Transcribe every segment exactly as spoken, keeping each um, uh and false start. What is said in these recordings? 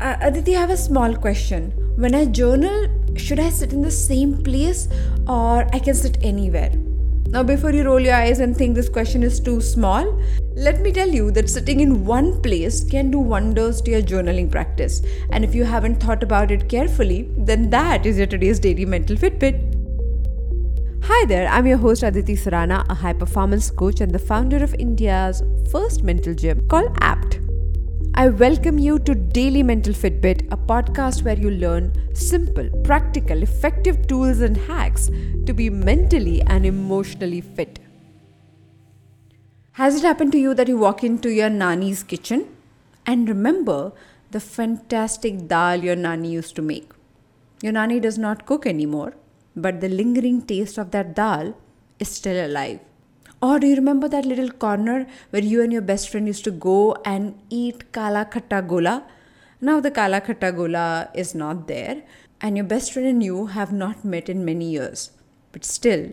Uh, Aditi, I have a small question. When I journal, should I sit in the same place or I can sit anywhere? Now, before you roll your eyes and think this question is too small, let me tell you that sitting in one place can do wonders to your journaling practice. And if you haven't thought about it carefully, then that is your today's Daily Mental Fitbit. Hi there, I'm your host Aditi Sarana, a high-performance coach and the founder of India's first mental gym called A P T. I welcome you to Daily Mental Fitbit, a podcast where you learn simple, practical, effective tools and hacks to be mentally and emotionally fit. Has it happened to you that you walk into your nani's kitchen and remember the fantastic dal your nani used to make? Your nani does not cook anymore, but the lingering taste of that dal is still alive. Or do you remember that little corner where you and your best friend used to go and eat Kala Khatta Gola? Now the Kala Khatta Gola is not there, and your best friend and you have not met in many years. But still,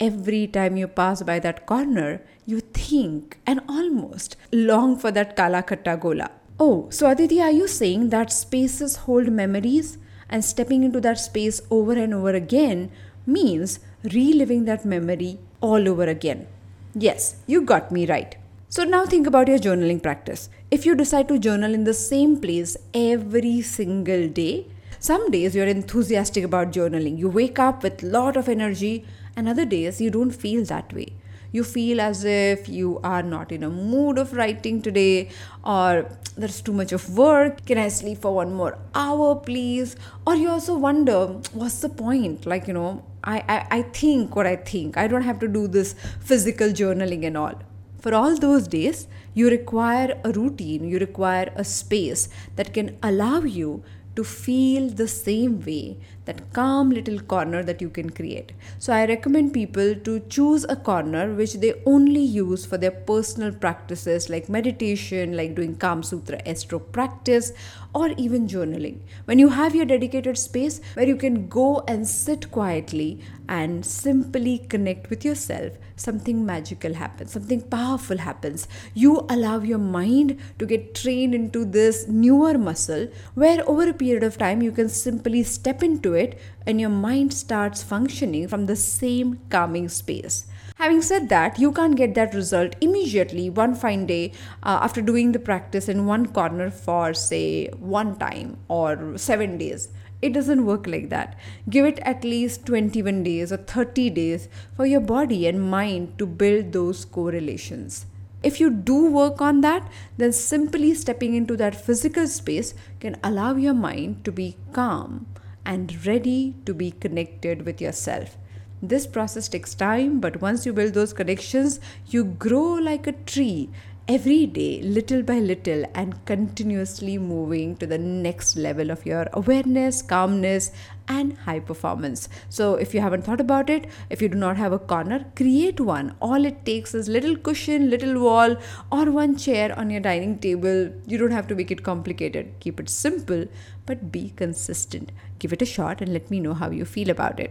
every time you pass by that corner, you think and almost long for that Kala Khatta Gola. Oh, so Aditi, are you saying that spaces hold memories? And stepping into that space over and over again means reliving that memory all over again. Yes, you got me right. So now think about your journaling practice. If you decide to journal in the same place every single day, some days you're enthusiastic about journaling. You wake up with a lot of energy, and other days you don't feel that way. You feel as if you are not in a mood of writing today, or there's too much of work. Can I sleep for one more hour, please? Or you also wonder, what's the point? Like, you know, I, I, I think what I think. I don't have to do this physical journaling and all. For all those days, you require a routine. You require a space that can allow you to feel the same way, that calm little corner that you can create. So I recommend people to choose a corner which they only use for their personal practices like meditation, like doing Karm Sutra astro practice, or even journaling. When you have your dedicated space where you can go and sit quietly and simply connect with yourself, something magical happens, something powerful happens. You allow your mind to get trained into this newer muscle where over a period of time you can simply step into it and your mind starts functioning from the same calming space. Having said that, you can't get that result immediately one fine day uh, after doing the practice in one corner for say one time or seven days. It doesn't work like that. Give it at least twenty-one days or thirty days for your body and mind to build those correlations. If you do work on that, then simply stepping into that physical space can allow your mind to be calm and ready to be connected with yourself. This process takes time, but once you build those connections, you grow like a tree every day, little by little, and continuously moving to the next level of your awareness, calmness, and high performance. So if you haven't thought about it, if you do not have a corner, create one. All it takes is little cushion, little wall, or one chair on your dining table. You don't have to make it complicated. Keep it simple, but be consistent. Give it a shot and let me know how you feel about it.